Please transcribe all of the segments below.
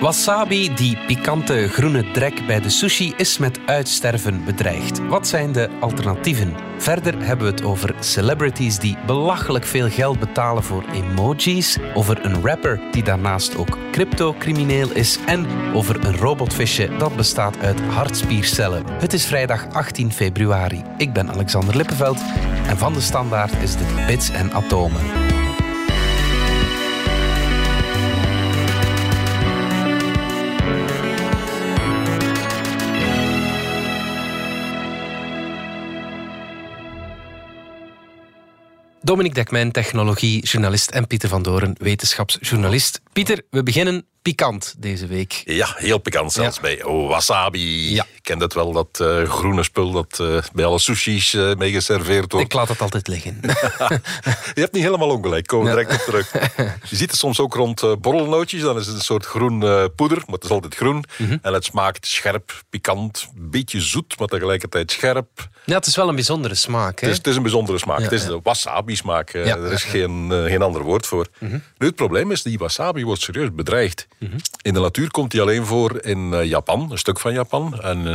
Wasabi, die pikante groene drek bij de sushi, is met uitsterven bedreigd. Wat zijn de alternatieven? Verder hebben we het over celebrities die belachelijk veel geld betalen voor emojis, over een rapper die daarnaast ook crypto-crimineel is en over een robotvisje dat bestaat uit hartspiercellen. Het is vrijdag 18 februari. Ik ben Alexander Lippenveld en van de Standaard is dit Bits en Atomen. Dominic Dekmijn, technologiejournalist, en Pieter van Doren, wetenschapsjournalist. Pieter, we beginnen pikant deze week. Ja, heel pikant zelfs bij wasabi. Ja. Ik ken dat wel, dat groene spul dat bij alle sushis mee geserveerd wordt. Ik laat het altijd liggen. Je hebt niet helemaal ongelijk, komen direct op terug. Je ziet het soms ook rond borrelnootjes, dan is het een soort groen poeder, maar het is altijd groen. Mm-hmm. En het smaakt scherp, pikant, een beetje zoet, maar tegelijkertijd scherp. Ja, het is wel een bijzondere smaak. Hè? Het is een bijzondere smaak. Ja, het is de wasabi-smaak. Ja, er is geen ander woord voor. Mm-hmm. Nu, het probleem is, die wasabi wordt serieus bedreigd. Mm-hmm. In de natuur komt die alleen voor in Japan, een stuk van Japan. En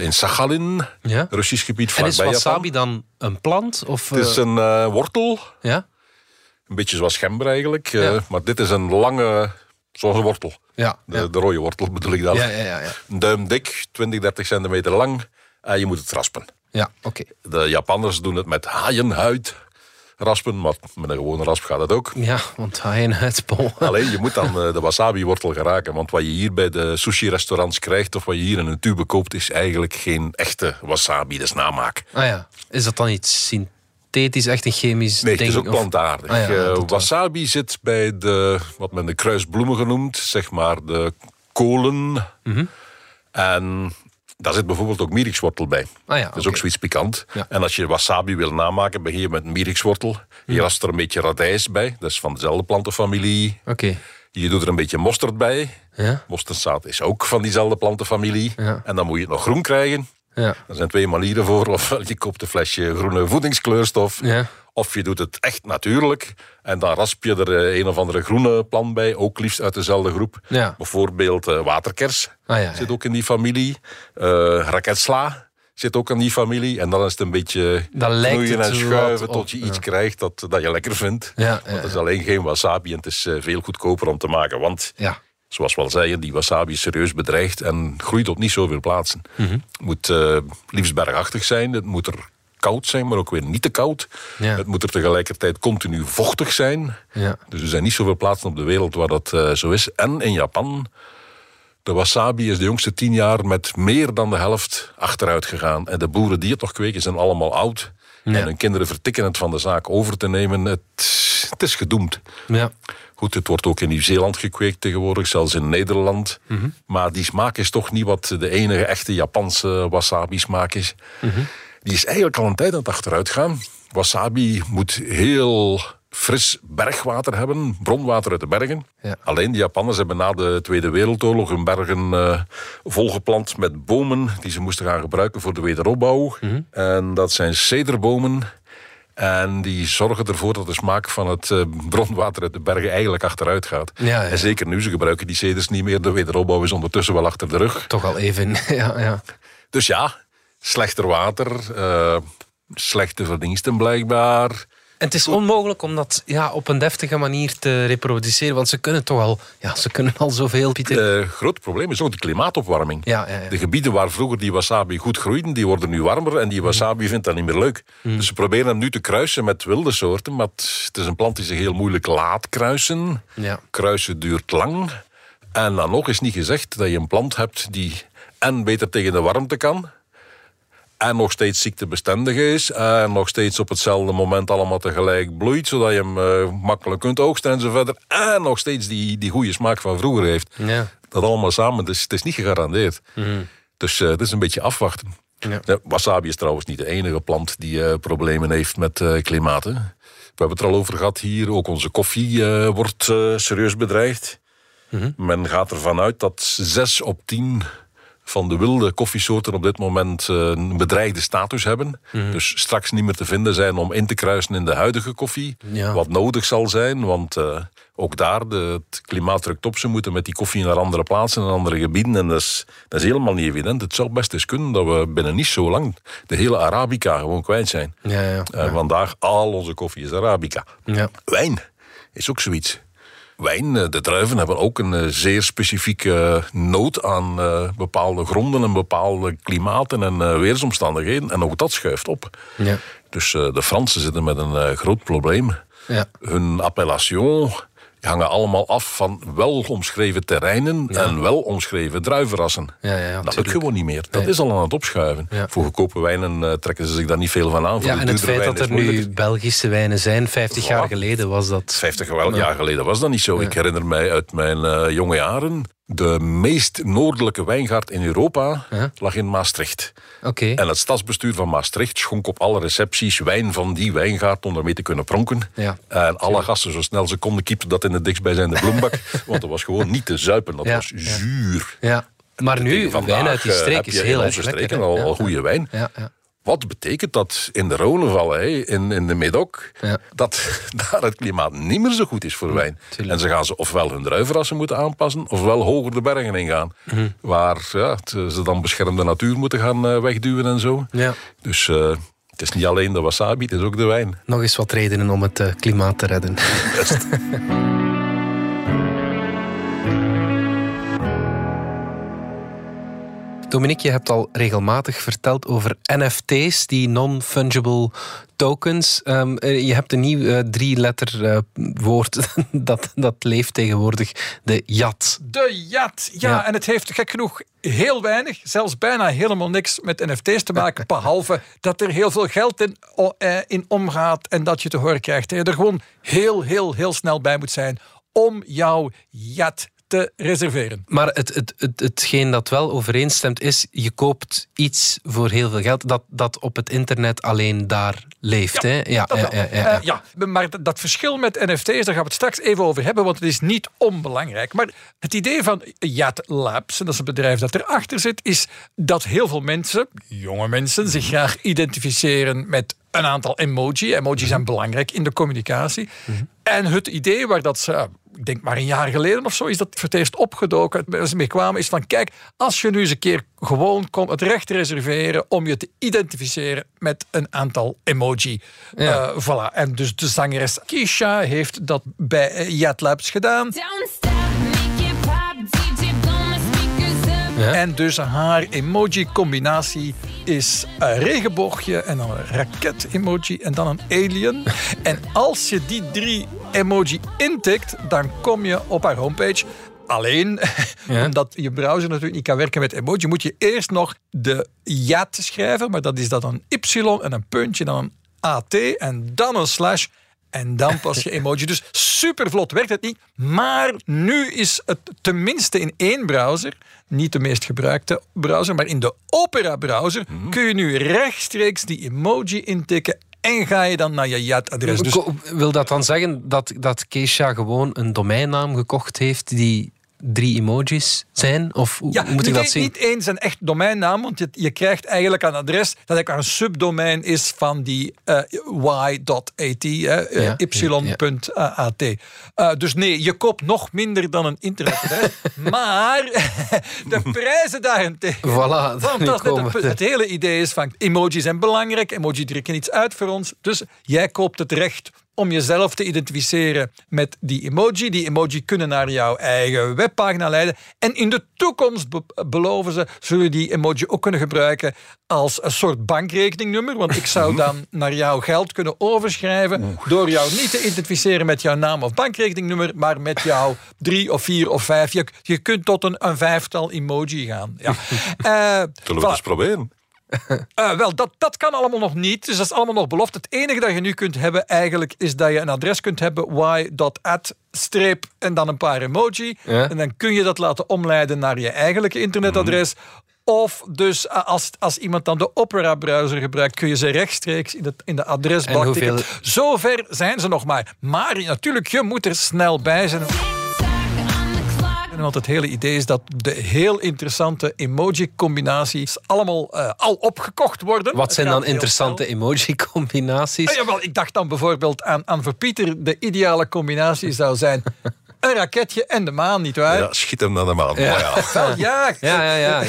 in Sakhalin, Russisch gebied vlakbij Japan. En is wasabi dan een plant? Of, het is een wortel. Ja? Een beetje zoals gember eigenlijk. Ja. Maar dit is een lange, zoals een wortel. Ja, de rode wortel bedoel ik dan. Ja. Een duim dik, 20, 30 centimeter lang. En je moet het raspen. Ja, oké. De Japanners doen het met haaienhuid raspen, maar met een gewone rasp gaat dat ook. Ja, want haaienhuidpol. Alleen, je moet dan de wasabi-wortel geraken, want wat je hier bij de sushi-restaurants krijgt of wat je hier in een tube koopt, is eigenlijk geen echte wasabi, dat is namaak. Ah ja, is dat dan iets synthetisch, echt een chemisch ding? Nee, het is ook plantaardig. Ah, ja, wasabi zit bij de, wat men de kruisbloemen genoemd, zeg maar de kolen. Mm-hmm. En daar zit bijvoorbeeld ook mierikswortel bij. Ah ja, dat is ook zoiets pikant. Ja. En als je wasabi wil namaken, begin je met mierikswortel. Je rast er een beetje radijs bij. Dat is van dezelfde plantenfamilie. Okay. Je doet er een beetje mosterd bij. Ja. Mosterdzaad is ook van diezelfde plantenfamilie. Ja. En dan moet je het nog groen krijgen. Ja. Er zijn twee manieren voor. Ofwel je koopt een flesje groene voedingskleurstof. Ja. Of je doet het echt natuurlijk. En dan rasp je er een of andere groene plant bij. Ook liefst uit dezelfde groep. Ja. Bijvoorbeeld waterkers. Ah, ja. Zit ook in die familie. Raketsla zit ook in die familie. En dan is het een beetje knoeien en schuiven tot je iets krijgt dat je lekker vindt. Ja, want het is alleen geen wasabi. En het is veel goedkoper om te maken. Want zoals we al zeiden, die wasabi is serieus bedreigd. En groeit op niet zoveel plaatsen. Mm-hmm. Het moet liefst bergachtig zijn. Het moet er koud zijn, maar ook weer niet te koud. Ja. Het moet er tegelijkertijd continu vochtig zijn. Ja. Dus er zijn niet zoveel plaatsen op de wereld waar dat zo is. En in Japan, de wasabi is de jongste 10 jaar met meer dan de helft achteruit gegaan. En de boeren die het nog kweken zijn allemaal oud. Ja. En hun kinderen vertikken het van de zaak over te nemen. Het is gedoemd. Ja. Goed, het wordt ook in Nieuw-Zeeland gekweekt tegenwoordig, zelfs in Nederland. Mm-hmm. Maar die smaak is toch niet wat de enige echte Japanse wasabi-smaak is. Mm-hmm. Die is eigenlijk al een tijd aan het achteruit gaan. Wasabi moet heel fris bergwater hebben, bronwater uit de bergen. Ja. Alleen de Japanners hebben na de Tweede Wereldoorlog hun bergen volgeplant met bomen die ze moesten gaan gebruiken voor de wederopbouw. Mm-hmm. En dat zijn cederbomen. En die zorgen ervoor dat de smaak van het bronwater uit de bergen eigenlijk achteruit gaat. Ja. En zeker nu, ze gebruiken die ceders niet meer. De wederopbouw is ondertussen wel achter de rug. Toch al even, ja. Dus ja, slechter water, slechte verdiensten blijkbaar. En het is onmogelijk om dat op een deftige manier te reproduceren, want ze kunnen toch al, zoveel, Pieter. Het groot probleem is ook de klimaatopwarming. Ja. De gebieden waar vroeger die wasabi goed groeiden, die worden nu warmer en die wasabi vindt dat niet meer leuk. Mm. Dus ze proberen hem nu te kruisen met wilde soorten, maar het is een plant die zich heel moeilijk laat kruisen. Ja. Kruisen duurt lang. En dan nog is niet gezegd dat je een plant hebt die en beter tegen de warmte kan, en nog steeds ziektebestendig is, en nog steeds op hetzelfde moment allemaal tegelijk bloeit, zodat je hem makkelijk kunt oogsten en zo verder, en nog steeds die goede smaak van vroeger heeft. Ja. Dat allemaal samen, dus het is niet gegarandeerd. Mm. Dus het is een beetje afwachten. Ja. Wasabi is trouwens niet de enige plant die problemen heeft met klimaat. Hè. We hebben het er al over gehad hier, ook onze koffie wordt serieus bedreigd. Mm-hmm. Men gaat ervan uit dat 6 op 10... van de wilde koffiesoorten op dit moment een bedreigde status hebben. Mm-hmm. Dus straks niet meer te vinden zijn om in te kruisen in de huidige koffie. Ja. Wat nodig zal zijn, want ook daar, het klimaat drukt op. Ze moeten met die koffie naar andere plaatsen en andere gebieden. En dat is helemaal niet evident. Het zou best eens kunnen dat we binnen niet zo lang de hele Arabica gewoon kwijt zijn. Ja, ja, ja. Vandaag al onze koffie is Arabica. Ja. Wijn is ook zoiets. Wijn, de druiven hebben ook een zeer specifieke nood aan bepaalde gronden en bepaalde klimaten en weersomstandigheden. En ook dat schuift op. Ja. Dus de Fransen zitten met een groot probleem. Ja. Hun appellation hangen allemaal af van wel omschreven terreinen en wel omschreven druivenrassen. Ja, dat lukt gewoon niet meer. Dat is al aan het opschuiven. Ja. Voor goedkope wijnen trekken ze zich daar niet veel van aan. Ja, en het feit dat er nu Belgische wijnen zijn, 50 jaar geleden was dat... 50 jaar geleden was dat niet zo. Ja. Ik herinner mij uit mijn jonge jaren... De meest noordelijke wijngaard in Europa lag in Maastricht. Okay. En het stadsbestuur van Maastricht schonk op alle recepties wijn van die wijngaard om ermee te kunnen pronken. Ja. En alle gasten, zo snel ze konden, kiepten dat in de dichtstbijzijnde bloembak. Want dat was gewoon niet te zuipen, dat was zuur. Ja. Maar nu, wijn uit die streek is heel erg lekker. In al goede wijn. Ja, ja. Wat betekent dat in de Rhônevallei, in de Médoc, dat daar het klimaat niet meer zo goed is voor wijn. Tuurlijk. En ze gaan ze ofwel hun druivenrassen moeten aanpassen, ofwel hoger de bergen ingaan. Mm-hmm. Waar ze dan beschermde natuur moeten gaan wegduwen en zo. Ja. Dus het is niet alleen de wasabi, het is ook de wijn. Nog eens wat redenen om het klimaat te redden. Best. Dominic, je hebt al regelmatig verteld over NFT's, die non-fungible tokens. Je hebt een nieuw 3-letter woord dat leeft tegenwoordig, de Yat. De Yat, ja. En het heeft gek genoeg heel weinig, zelfs bijna helemaal niks met NFT's te maken, behalve dat er heel veel geld in omgaat en dat je te horen krijgt. Dat je er gewoon heel, heel, heel snel bij moet zijn om jouw Yat te reserveren. Maar hetgeen dat wel overeenstemt is, je koopt iets voor heel veel geld dat op het internet alleen daar leeft. Ja, hè? Maar dat verschil met NFT's, daar gaan we het straks even over hebben, want het is niet onbelangrijk. Maar het idee van Yat Labs, en dat is het bedrijf dat erachter zit, is dat heel veel mensen, jonge mensen, zich graag identificeren met een aantal emoji. Emojis zijn belangrijk in de communicatie. Mm-hmm. En het idee waar dat ze... Ik denk maar een jaar geleden of zo is dat voor het eerst opgedoken. Waar ze mee kwamen is van, kijk, als je nu eens een keer gewoon kon het recht reserveren om je te identificeren met een aantal emoji. Ja. Voilà. En dus de zangeres Kesha heeft dat bij Yat Labs gedaan. Ja. En dus haar emoji-combinatie is een regenboogje en dan een raket-emoji en dan een alien. En als je die 3 emoji intikt, dan kom je op haar homepage. Alleen, omdat je browser natuurlijk niet kan werken met emoji, moet je eerst nog de Yat schrijven. Maar dat is dan een Y en een puntje, dan een AT en dan een slash. En dan pas je emoji. Dus super vlot werkt het niet. Maar nu is het tenminste in 1 browser, niet de meest gebruikte browser, maar in de Opera browser kun je nu rechtstreeks die emoji intikken en ga je dan naar je Yat-adres. Dus wil dat dan zeggen dat Kesha gewoon een domeinnaam gekocht heeft die 3 emojis zijn? Of moet ik dat zien? Niet eens een echt domeinnaam, want je krijgt eigenlijk een adres dat eigenlijk een subdomein is van die y.at, y.at. Dus nee, je koopt nog minder dan een internetadres, maar de prijzen daarentegen. Voilà, het hele idee is van emojis zijn belangrijk, emoji drukken iets uit voor ons, dus jij koopt het recht om jezelf te identificeren met die emoji. Die emoji kunnen naar jouw eigen webpagina leiden. En in de toekomst, beloven ze, zullen die emoji ook kunnen gebruiken als een soort bankrekeningnummer. Want ik zou dan naar jouw geld kunnen overschrijven door jou niet te identificeren met jouw naam of bankrekeningnummer, maar met jouw 3 of 4 of 5. Je kunt tot een 5-tal emoji gaan. Ja. Zullen we het eens proberen? Wel, dat kan allemaal nog niet. Dus dat is allemaal nog beloft. Het enige dat je nu kunt hebben eigenlijk is dat je een adres kunt hebben y.at streep en dan een paar emoji. Ja. En dan kun je dat laten omleiden naar je eigenlijke internetadres. Of dus als iemand dan de Opera browser gebruikt, kun je ze rechtstreeks in de adresbak tikken. Zover zijn ze nog maar. Maar natuurlijk, je moet er snel bij zijn. Want het hele idee is dat de heel interessante emoji-combinaties allemaal al opgekocht worden. Wat zijn dan interessante emoji-combinaties? Jawel, ik dacht dan bijvoorbeeld aan voor Pieter de ideale combinatie zou zijn... Een raketje en de maan, nietwaar? Ja, schiet hem naar de maan. Ja, ja. Ja.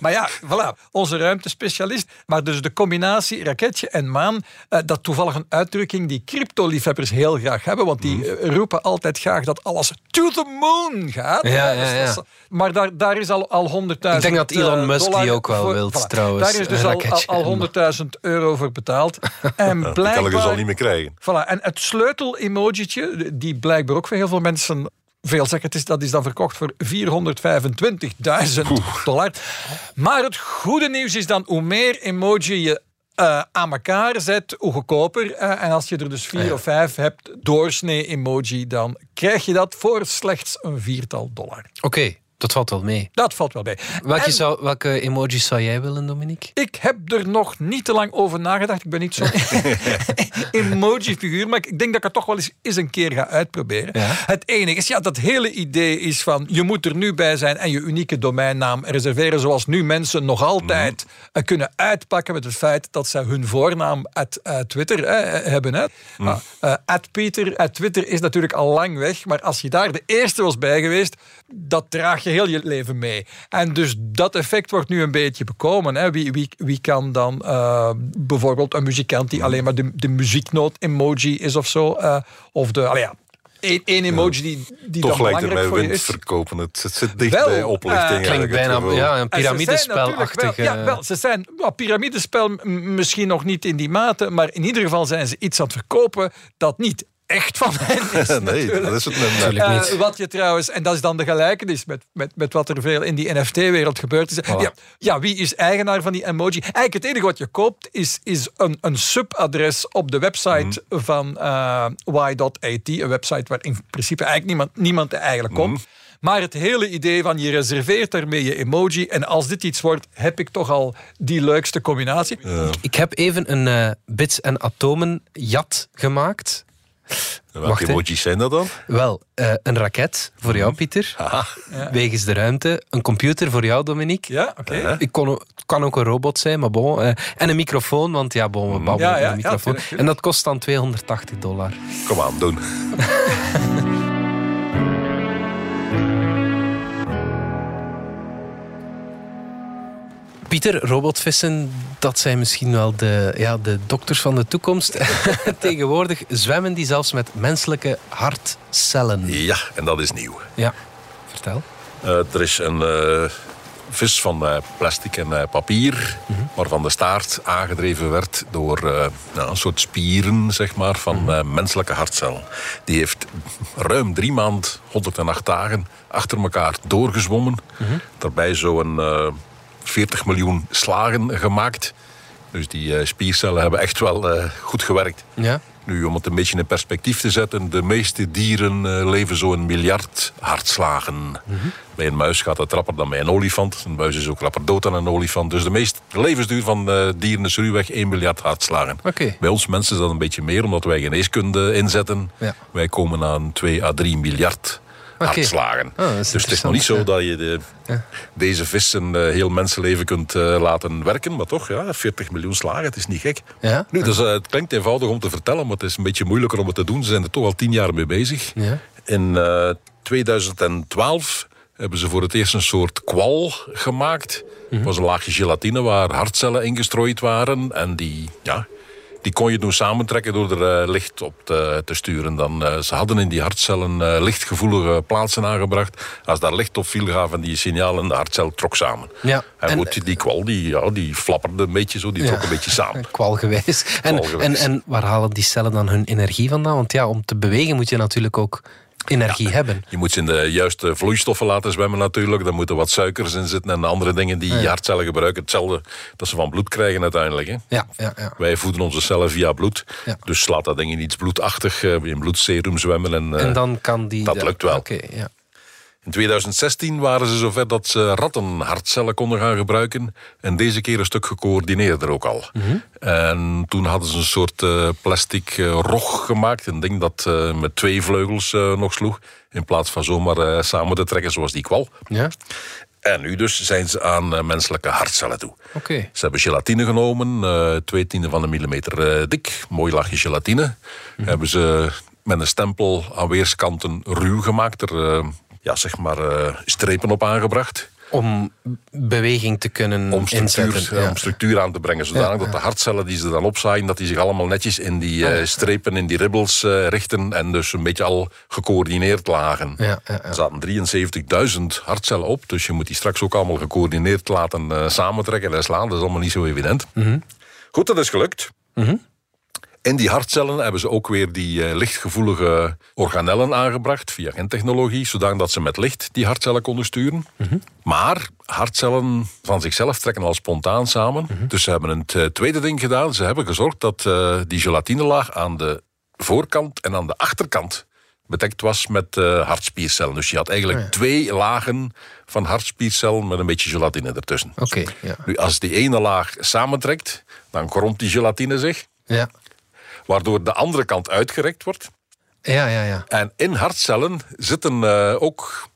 Maar ja, voilà. Onze ruimtespecialist. Maar dus de combinatie raketje en maan, dat toevallig een uitdrukking die crypto-liefhebbers heel graag hebben, want die roepen altijd graag dat alles to the moon gaat. Ja. Maar daar is al 100.000 dollar... Ik denk dat Elon Musk die ook wel wil, trouwens. Daar is dus al €100.000 voor betaald. En blijkbaar, dat kan ik dus al niet meer krijgen. Voilà, en het sleutel-emojietje, die blijkbaar ook voor heel veel mensen... Veel zeg, dat is dan verkocht voor $425.000. Maar het goede nieuws is dan, hoe meer emoji je aan elkaar zet, hoe goedkoper. En als je er dus 4 of 5 hebt, doorsnee-emoji, dan krijg je dat voor slechts een $4. Oké. Dat valt wel mee. Dat valt wel mee. Welke emojis zou jij willen, Dominic? Ik heb er nog niet te lang over nagedacht. Ik ben niet zo'n emoji-figuur, maar ik denk dat ik het toch wel eens een keer ga uitproberen. Ja? Het enige is, dat hele idee is van... Je moet er nu bij zijn en je unieke domeinnaam reserveren, zoals nu mensen nog altijd kunnen uitpakken met het feit dat zij hun voornaam uit Twitter hebben. Pieter uit Twitter is natuurlijk al lang weg, maar als je daar de eerste was bij geweest, dat draag je heel je leven mee. En dus dat effect wordt nu een beetje bekomen. Hè. Wie kan dan bijvoorbeeld een muzikant die alleen maar de muzieknoot-emoji is of zo, of de... Eén emoji die toch dan belangrijk voor je is. Toch lijkt er mij windverkopen. Het zit dicht bij oplichting. Klinkt bijna een piramidespelachtig. Ze zijn piramidespel misschien nog niet in die mate, maar in ieder geval zijn ze iets aan het verkopen dat niet echt van hen is. Nee, dat is het natuurlijk niet. Wat je trouwens, en dat is dan de gelijkenis met wat er veel in die NFT-wereld gebeurd is. Oh. Ja, wie is eigenaar van die emoji? Eigenlijk het enige wat je koopt is een subadres op de website van y.at. Een website waar in principe eigenlijk niemand eigenlijk komt. Maar het hele idee van je reserveert daarmee je emoji en als dit iets wordt, heb ik toch al die leukste combinatie. Ik heb even een bits en atomen jat gemaakt. Welke emojis zijn dat dan? Wel, een raket voor jou, Pieter. Wegens de ruimte. Een computer voor jou, Dominic. Ja, oké. Het kan ook een robot zijn, maar bon. En een microfoon, want we babbelen met een microfoon. En dat kost dan $280. Kom aan, doen. Pieter, robotvissen, dat zijn misschien wel de dokters van de toekomst. Tegenwoordig zwemmen die zelfs met menselijke hartcellen. Ja, en dat is nieuw. Ja, vertel. Er is een vis van plastic en papier, waarvan de staart aangedreven werd door een soort spieren, zeg maar, van menselijke hartcellen. Die heeft ruim 3 maanden, 108 dagen, achter elkaar doorgezwommen. Daarbij zo'n... 40 miljoen slagen gemaakt. Dus die spiercellen hebben echt wel goed gewerkt. Ja. Nu, om het een beetje in perspectief te zetten, de meeste dieren leven zo'n 1 miljard hartslagen. Bij een muis gaat dat rapper dan bij een olifant. Een muis is ook rapper dood dan een olifant. Dus de levensduur van dieren is ruwweg 1 miljard hartslagen. Okay. Bij ons mensen is dat een beetje meer, omdat wij geneeskunde inzetten. Ja. Wij komen aan 2 à 3 miljard hartslagen. Oh, dus het is nog niet zo dat je deze vissen heel mensenleven kunt laten werken, maar toch, 40 miljoen slagen, het is niet gek. Ja? Nu, dus, het klinkt eenvoudig om te vertellen, maar het is een beetje moeilijker om het te doen. Ze zijn er toch al 10 jaar mee bezig. Ja? In 2012 hebben ze voor het eerst een soort kwal gemaakt. Het was een laagje gelatine waar hartcellen ingestrooid waren en die kon je toen samentrekken door er licht op te sturen. Ze hadden in die hartcellen lichtgevoelige plaatsen aangebracht. Als daar licht op viel, gaven die signalen, de hartcel trok samen. Ja. En goed, die kwal die flapperde een beetje zo, die trok een beetje samen. Kwal geweest. En waar halen die cellen dan hun energie vandaan? Want om te bewegen moet je natuurlijk ook energie hebben. Je moet ze in de juiste vloeistoffen laten zwemmen natuurlijk. Daar moeten wat suikers in zitten en andere dingen die je hartcellen gebruiken. Hetzelfde dat ze van bloed krijgen uiteindelijk. Hè? Ja. Wij voeden onze cellen via bloed. Ja. Dus laat dat ding in iets bloedachtig, in bloedserum zwemmen. En dan kan dat lukt wel. Okay, ja. In 2016 waren ze zover dat ze rattenhartcellen konden gaan gebruiken. En deze keer een stuk gecoördineerder ook al. Mm-hmm. En toen hadden ze een soort plastic rog gemaakt. Een ding dat met 2 vleugels nog sloeg. In plaats van zomaar samen te trekken zoals die kwal. Ja. En nu dus zijn ze aan menselijke hartcellen toe. Okay. Ze hebben gelatine genomen, 0,2 mm dik. Mooi laagje gelatine. Mm-hmm. Hebben ze met een stempel aan weerskanten ruw gemaakt. Er strepen op aangebracht. Om beweging te kunnen inzetten. Om structuur aan te brengen. Zodanig dat de hartcellen die ze dan opzaaien, dat die zich allemaal netjes in die strepen, in die ribbels richten. En dus een beetje al gecoördineerd lagen. Ja, ja, ja. Er zaten 73.000 hartcellen op. Dus je moet die straks ook allemaal gecoördineerd laten samentrekken en slaan. Dat is allemaal niet zo evident. Mm-hmm. Goed, dat is gelukt. Mm-hmm. In die hartcellen hebben ze ook weer die lichtgevoelige organellen aangebracht via gentechnologie, zodat ze met licht die hartcellen konden sturen. Mm-hmm. Maar hartcellen van zichzelf trekken al spontaan samen. Mm-hmm. Dus ze hebben een tweede ding gedaan. Ze hebben gezorgd dat die gelatinelaag aan de voorkant en aan de achterkant bedekt was met hartspiercellen. Dus je had eigenlijk 2 lagen van hartspiercellen met een beetje gelatine ertussen. Okay, ja. Nu, als die ene laag samentrekt, dan kromt die gelatine zich. Ja. Waardoor de andere kant uitgerekt wordt. Ja, ja, ja. En in hartcellen zitten ook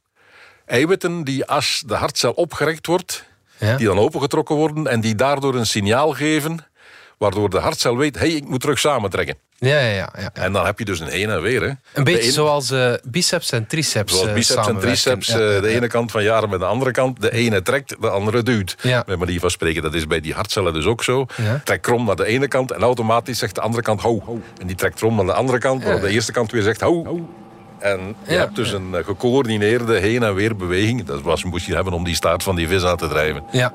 eiwitten die als de hartcel opgerekt wordt, die dan opengetrokken worden en die daardoor een signaal geven, waardoor de hartcel weet, hé, ik moet terug samentrekken. Ja, ja, ja, ja. En dan heb je dus een heen en weer. Hè. Een beetje zoals biceps en triceps. Zoals biceps en triceps, de ene kant van jaren met de andere kant. De ene trekt, de andere duwt. Ja. Met manier van spreken, dat is bij die hartcellen dus ook zo. Ja. Trekt krom naar de ene kant en automatisch zegt de andere kant hou. En die trekt krom naar de andere kant, maar op de eerste kant weer zegt hou. En je hebt dus een gecoördineerde heen en weer beweging. Dat was, moest je hebben om die staart van die vis aan te drijven. Ja.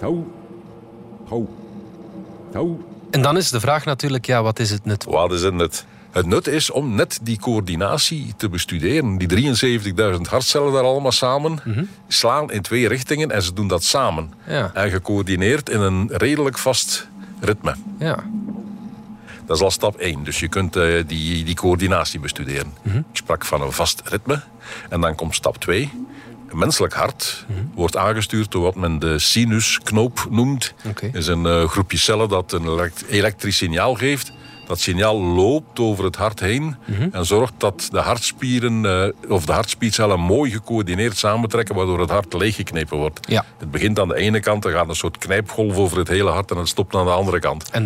Hou. En dan is de vraag natuurlijk, wat is het nut? Wat is het nut? Het nut is om net die coördinatie te bestuderen. Die 73.000 hartcellen daar allemaal samen slaan in 2 richtingen en ze doen dat samen. Ja. En gecoördineerd in een redelijk vast ritme. Ja. Dat is al stap 1. Dus je kunt die coördinatie bestuderen. Mm-hmm. Ik sprak van een vast ritme. En dan komt stap 2. Een menselijk hart wordt aangestuurd door wat men de sinusknoop noemt. Okay. Dat is een groepje cellen dat een elektrisch signaal geeft. Dat signaal loopt over het hart heen en zorgt dat de hartspieren of de hartspiercellen mooi gecoördineerd samentrekken, waardoor het hart leeggeknepen wordt. Ja. Het begint aan de ene kant, er gaat een soort knijpgolf over het hele hart en het stopt aan de andere kant. En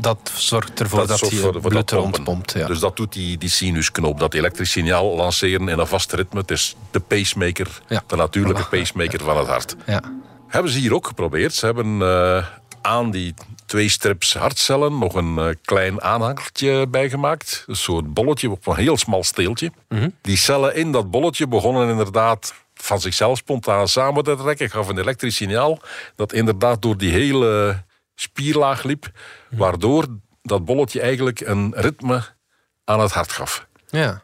dat zorgt ervoor dat je bloed rondpompt. Ja. Dus dat doet die sinusknoop, dat elektrisch signaal lanceren in een vast ritme. Het is de pacemaker, de natuurlijke pacemaker van het hart. Ja. Hebben ze hier ook geprobeerd. Ze hebben aan die 2 strips hartcellen nog een klein aanhangertje bijgemaakt. Een soort bolletje op een heel smal steeltje. Mm-hmm. Die cellen in dat bolletje begonnen inderdaad van zichzelf spontaan samen te trekken. Gaf een elektrisch signaal dat inderdaad door die hele spierlaag liep. Waardoor dat bolletje eigenlijk een ritme aan het hart gaf. Ja.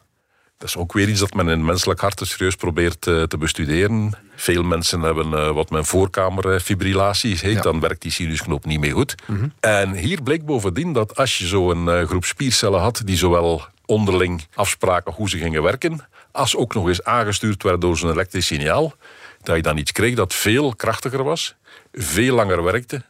Dat is ook weer iets dat men in het menselijk hart serieus probeert te bestuderen. Veel mensen hebben wat men voorkamerfibrillatie heet. Ja. Dan werkt die sinusknoop niet meer goed. Mm-hmm. En hier bleek bovendien dat als je zo'n groep spiercellen had die zowel onderling afspraken hoe ze gingen werken, als ook nog eens aangestuurd werden door zo'n elektrisch signaal, dat je dan iets kreeg dat veel krachtiger was, veel langer werkte,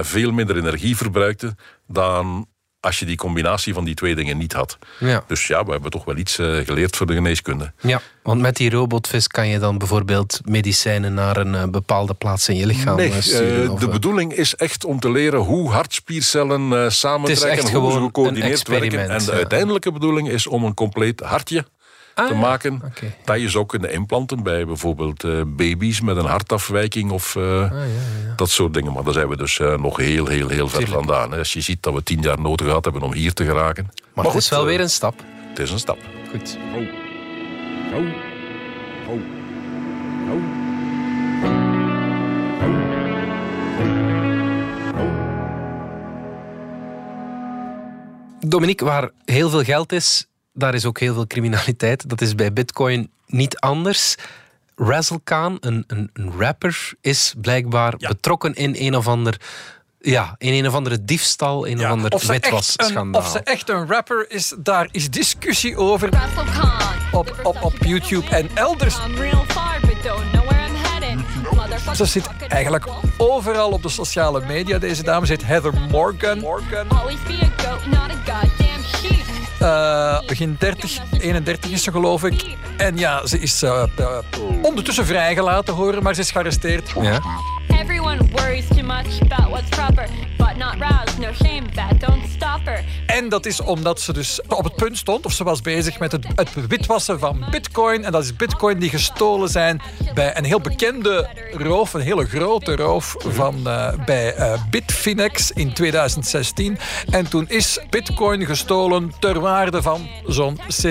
veel minder energie verbruikte dan als je die combinatie van die 2 dingen niet had. Ja. Dus we hebben toch wel iets geleerd voor de geneeskunde. Ja, want met die robotvis kan je dan bijvoorbeeld medicijnen naar een bepaalde plaats in je lichaam sturen? Nee, de bedoeling is echt om te leren hoe hartspiercellen samentrekken, hoe ze gecoördineerd werken. En de uiteindelijke bedoeling is om een compleet hartje te maken. Okay. Dat je ze ook kunt implanten bij bijvoorbeeld baby's met een hartafwijking of dat soort dingen. Maar daar zijn we dus nog heel ver vandaan. Als je ziet dat we 10 jaar nodig gehad hebben om hier te geraken. Maar het goed, is wel weer een stap. Het is een stap. Goed. Dominic, waar heel veel geld is, daar is ook heel veel criminaliteit. Dat is bij bitcoin niet anders. Razzlekhan, een rapper, is blijkbaar betrokken in een of ander Ja, in een of andere diefstal, in een of andere witwasschandaal. Of ze echt een rapper is, daar is discussie over. Op YouTube en elders. Ze zit eigenlijk overal op de sociale media. Deze dame zit Heather Morgan. Begin 30, 31 is ze geloof ik. En ja, ze is ondertussen vrijgelaten horen, maar ze is gearresteerd. Ja. En dat is omdat ze dus op het punt stond, of ze was bezig met het witwassen van bitcoin. En dat is bitcoin die gestolen zijn bij een heel bekende roof, een hele grote roof bij Bitfinex in 2016. En toen is bitcoin gestolen ter waarde van zo'n $70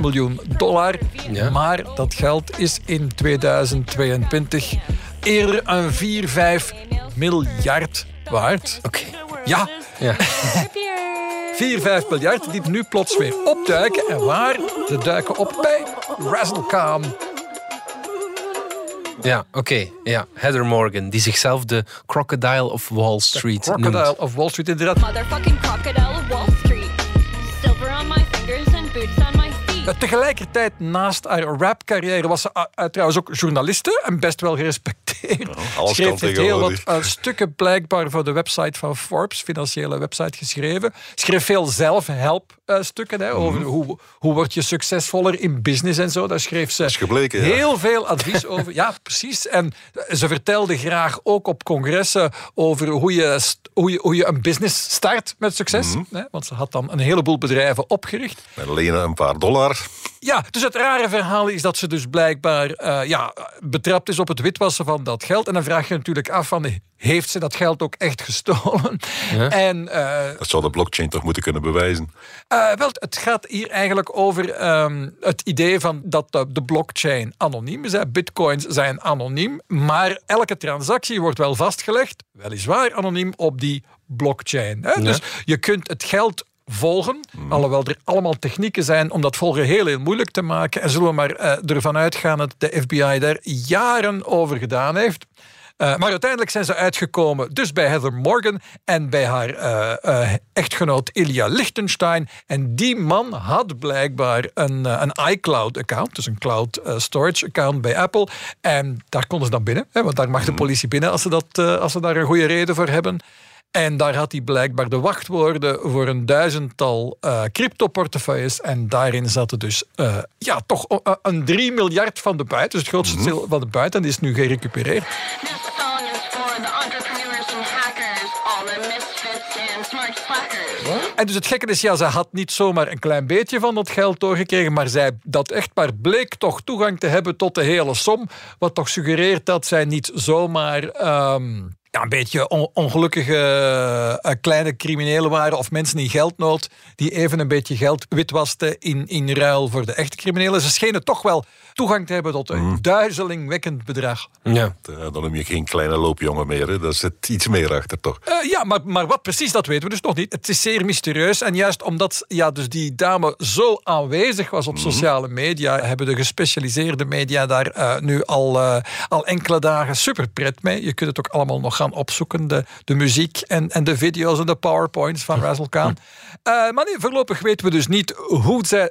miljoen. Ja. Maar dat geld is in 2022... eerder een 4-5 miljard waard. Oké. Ja. 4-5 miljard die nu plots weer opduiken. En waar? Ze duiken op bij Razzlekhan. Ja, oké. Ja. Heather Morgan, die zichzelf de Crocodile of Wall Street noemt. Crocodile of Wall Street, inderdaad. Motherfucking Crocodile of Wall Street. Silver on my fingers and boots on my... Tegelijkertijd, naast haar rapcarrière, was ze trouwens ook journaliste en best wel gerespecteerd. Oh, schreef heel wat stukken blijkbaar voor de website van Forbes, financiële website, geschreven. Schreef veel zelfhelpstukken over hoe word je succesvoller in business en zo. Daar schreef ze heel veel advies over. Ja, precies. En ze vertelde graag ook op congressen over hoe je een business start met succes. Want ze had dan een heleboel bedrijven opgericht. Met lenen een paar dollar. Ja, dus het rare verhaal is dat ze dus blijkbaar betrapt is op het witwassen van dat geld. En dan vraag je natuurlijk af van, heeft ze dat geld ook echt gestolen? Ja. En, dat zou de blockchain toch moeten kunnen bewijzen? Wel, het gaat hier eigenlijk over het idee van dat de blockchain anoniem is. Bitcoins zijn anoniem, maar elke transactie wordt wel vastgelegd, weliswaar anoniem, op die blockchain. Ja. Dus je kunt het geld volgen, alhoewel er allemaal technieken zijn om dat volgen heel moeilijk te maken. En zullen we maar ervan uitgaan dat de FBI daar jaren over gedaan heeft. Maar uiteindelijk zijn ze uitgekomen dus bij Heather Morgan en bij haar echtgenoot Ilya Lichtenstein. En die man had blijkbaar een iCloud-account, dus een cloud storage-account bij Apple. En daar konden ze dan binnen, want daar mag de politie binnen als ze daar een goede reden voor hebben. En daar had hij blijkbaar de wachtwoorden voor een 1,000-tal cryptoportefeuilles. En daarin zaten dus toch een 3 miljard van de buit. Dus het grootste deel van de buit. En die is nu gerecupereerd. En dus het gekke is, ja, ze had niet zomaar een klein beetje van dat geld doorgekregen, maar dat echtpaar bleek toch toegang te hebben tot de hele som. Wat toch suggereert dat zij niet zomaar... een beetje ongelukkige kleine criminelen waren, of mensen in geldnood die even een beetje geld witwasten in ruil voor de echte criminelen. Ze schenen toch wel toegang te hebben tot een duizelingwekkend bedrag. Ja. Dan noem je geen kleine loopjongen meer. Hè? Daar zit iets meer achter, toch? Maar wat precies, dat weten we dus nog niet. Het is zeer mysterieus. En juist omdat dus die dame zo aanwezig was op sociale media, hebben de gespecialiseerde media daar nu al enkele dagen superpret mee. Je kunt het ook allemaal nog gaan opzoeken, de muziek en de video's en de powerpoints van Razzlekhan. Maar nee, voorlopig weten we dus niet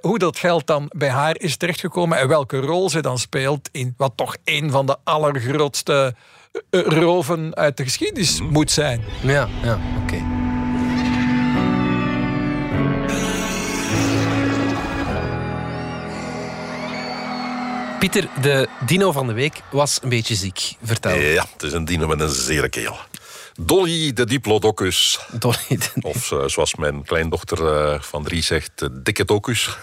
hoe dat geld dan bij haar is terechtgekomen en welke rol ze dan speelt in wat toch een van de allergrootste roven uit de geschiedenis moet zijn. Ja, oké. Pieter, de dino van de week was een beetje ziek. Vertel. Ja, het is een dino met een zere keel. Dolly de Diplodocus. Of zoals mijn kleindochter van 3 zegt, dikke docus.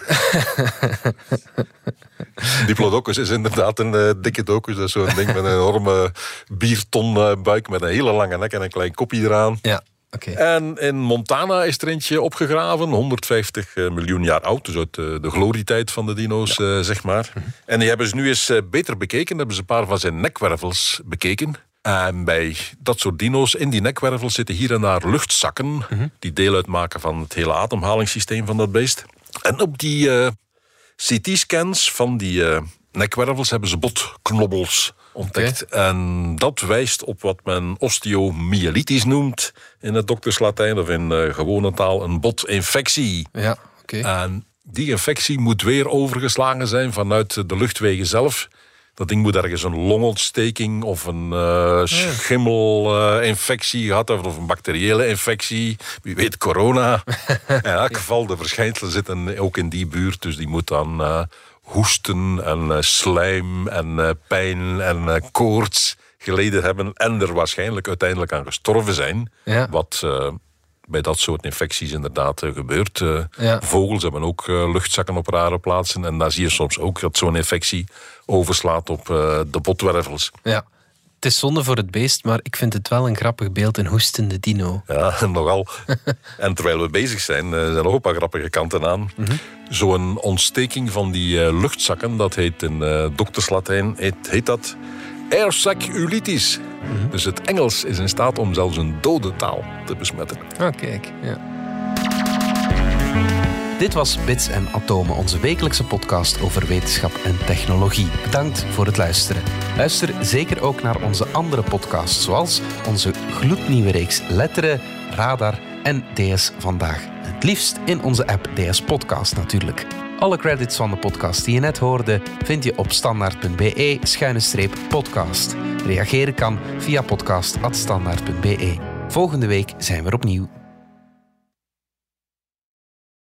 Diplodocus is inderdaad een dikke docus. Dat is zo'n ding met een enorme bierton buik met een hele lange nek en een klein kopje eraan. Ja. Okay. En in Montana is er eentje opgegraven, 150 miljoen jaar oud. Dus uit de glorietijd van de dino's, zeg maar. En die hebben ze nu eens beter bekeken. Hebben ze een paar van zijn nekwervels bekeken. En bij dat soort dino's, in die nekwervels zitten hier en daar luchtzakken. Die deel uitmaken van het hele ademhalingssysteem van dat beest. En op die CT-scans van die nekwervels hebben ze botknobbels ontdekt. Okay. En dat wijst op wat men osteomyelitis noemt in het dokterslatijn, of in gewone taal een botinfectie. Ja, okay. En die infectie moet weer overgeslagen zijn vanuit de luchtwegen zelf. Dat ding moet ergens een longontsteking of een schimmelinfectie gehad hebben, of een bacteriële infectie. Wie weet, corona. In elk geval, de verschijnselen zitten ook in die buurt, dus die moet dan hoesten en slijm en pijn en koorts geleden hebben en er waarschijnlijk uiteindelijk aan gestorven zijn. Ja. Wat bij dat soort infecties inderdaad gebeurt. Vogels hebben ook luchtzakken op rare plaatsen. En daar zie je soms ook dat zo'n infectie overslaat op de botwervels. Ja. Het is zonde voor het beest, maar ik vind het wel een grappig beeld, een hoestende dino. Ja, nogal. En terwijl we bezig zijn, zijn er ook een paar grappige kanten aan. Mm-hmm. Zo'n ontsteking van die luchtzakken, dat heet in dokterslatijn, heet dat airsaculitis. Mm-hmm. Dus het Engels is in staat om zelfs een dode taal te besmetten. Ah, kijk, ja. Dit was Bits en Atomen, onze wekelijkse podcast over wetenschap en technologie. Bedankt voor het luisteren. Luister zeker ook naar onze andere podcasts, zoals onze gloednieuwe reeks Letteren, Radar en DS Vandaag. Het liefst in onze app DS Podcast natuurlijk. Alle credits van de podcast die je net hoorde vind je op standaard.be/podcast. Reageren kan via podcast@standaard.be. Volgende week zijn we er opnieuw.